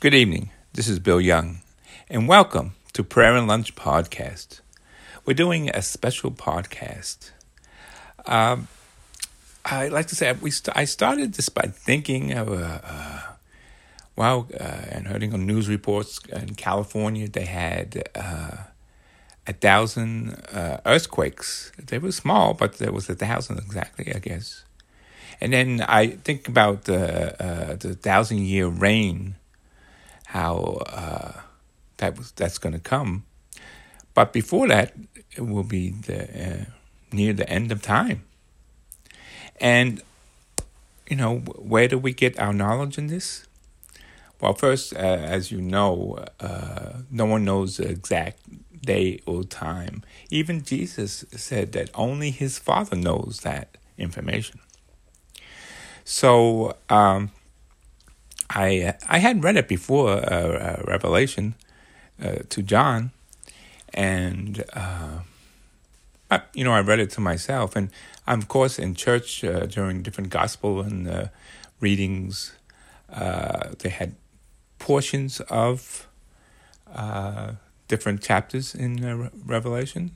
Good evening, this is Bill Young, and welcome to Prayer and Lunch Podcast. We're doing a special podcast. I'd like to say I started this by thinking of, and hearing on news reports in California, they had 1,000 earthquakes. They were small, but there was 1,000 exactly, I guess. And then I think about the 1,000-year reign, how that's going to come. But before that, it will be near the end of time. And, you know, where do we get our knowledge in this? Well, first, as you know, no one knows the exact day or time. Even Jesus said that only his Father knows that information. So I had read it before, Revelation to John, and I read it to myself. And I'm, of course, in church during different gospel and readings. They had portions of different chapters in Revelation.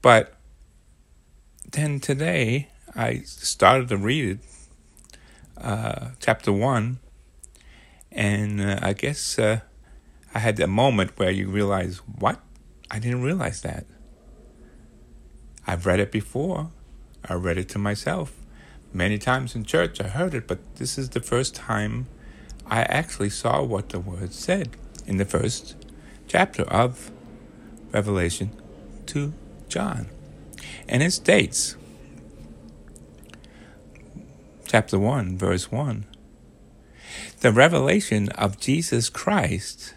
But then today, I started to read it, chapter 1, and I guess I had that moment where you realize, what? I didn't realize that. I've read it before. I read it to myself. Many times in church I heard it, but this is the first time I actually saw what the word said in the first chapter of Revelation to John. And it states, chapter 1, verse 1, the revelation of Jesus Christ,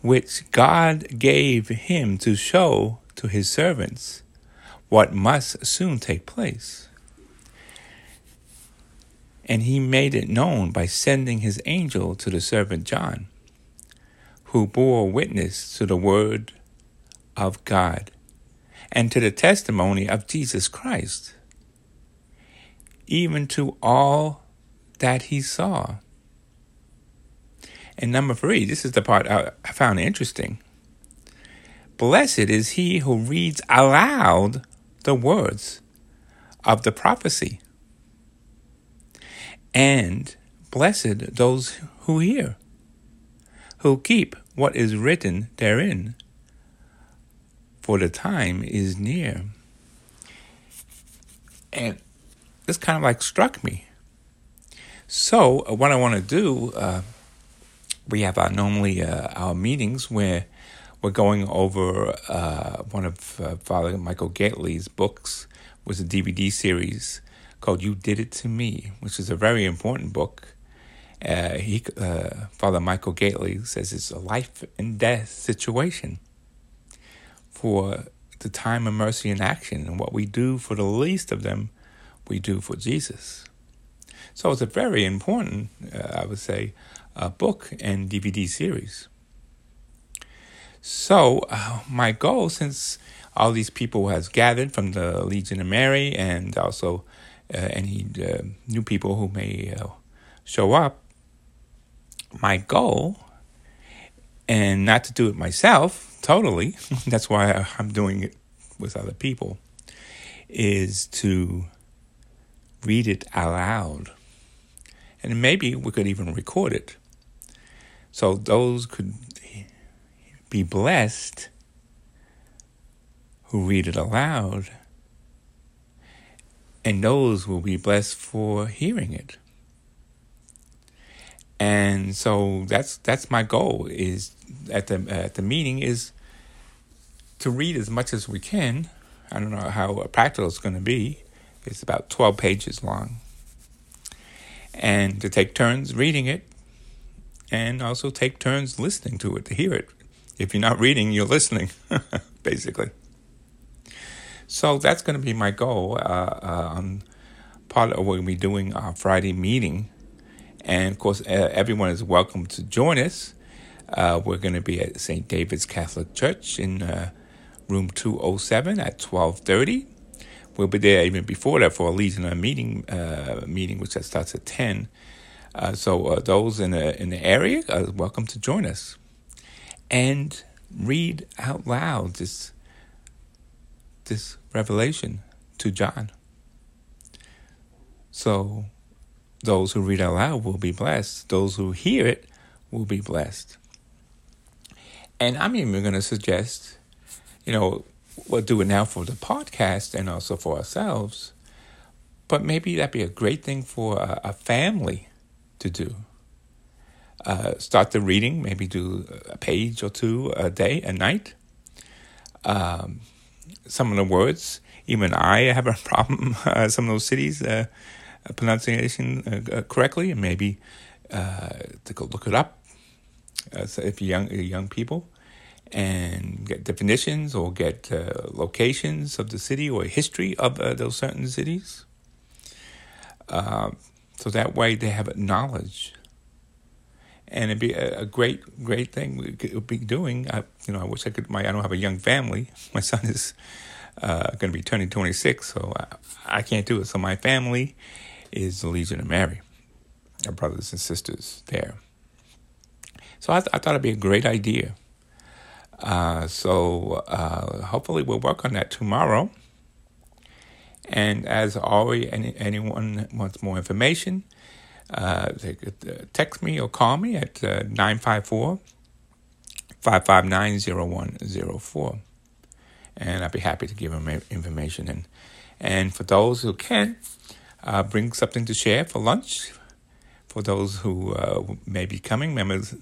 which God gave him to show to his servants what must soon take place. And he made it known by sending his angel to the servant John, who bore witness to the word of God and to the testimony of Jesus Christ, even to all that he saw. And number 3, this is the part I found interesting. Blessed is he who reads aloud the words of the prophecy, and blessed those who hear, who keep what is written therein, for the time is near. And this kind of like struck me. So what I want to do, we have our normally our meetings where we're going over one of Father Michael Gately's books. It was a DVD series called You Did It To Me, which is a very important book. Father Michael Gately says it's a life and death situation for the time of mercy and action, and what we do for the least of them, we do for Jesus. So it's a very important, I would say, book and DVD series. So my goal, since all these people has gathered from the Legion of Mary and also any new people who may show up, my goal, and not to do it myself totally, that's why I'm doing it with other people, is to read it aloud. And maybe we could even record it, so those could be blessed who read it aloud, and those will be blessed for hearing it. And so that's my goal, is at the meeting, is to read as much as we can. I don't know how practical it's going to be. It's about 12 pages long. And to take turns reading it, and also take turns listening to it, to hear it. If you're not reading, you're listening, basically. So that's going to be my goal. Part of what we're doing, our Friday meeting. And, of course, everyone is welcome to join us. We're going to be at St. David's Catholic Church in room 207 at 12:30. We'll be there even before that for a Legion meeting, which starts at 10. So those in the area, are welcome to join us. And read out loud this revelation to John. So those who read out loud will be blessed. Those who hear it will be blessed. And I'm even going to suggest, we'll do it now for the podcast and also for ourselves. But maybe that'd be a great thing for a family to do. Start the reading, maybe do a page or two a day, a night. Some of the words, even I have a problem, some of those cities, pronunciation correctly, and maybe to go look it up so if you're young people, and get definitions or get locations of the city or history of those certain cities. So that way they have knowledge. And it'd be a great thing we could be doing. I wish I could. I don't have a young family. My son is going to be turning 26, so I can't do it. So my family is the Legion of Mary, our brothers and sisters there. So I thought it'd be a great idea. So hopefully we'll work on that tomorrow. And as always, anyone wants more information, they could text me or call me at 954-559-0104. And I'd be happy to give them information. And for those who can, bring something to share for lunch. For those who may be coming, members,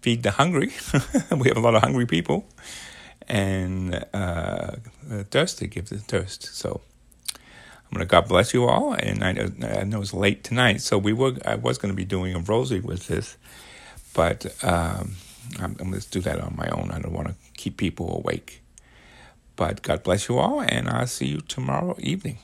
feed the hungry. We have a lot of hungry people. And thirsty, give the thirst. So I'm going to God bless you all, and I know it's late tonight, so I was going to be doing a rosary with this, but I'm going to do that on my own. I don't want to keep people awake. But God bless you all, and I'll see you tomorrow evening.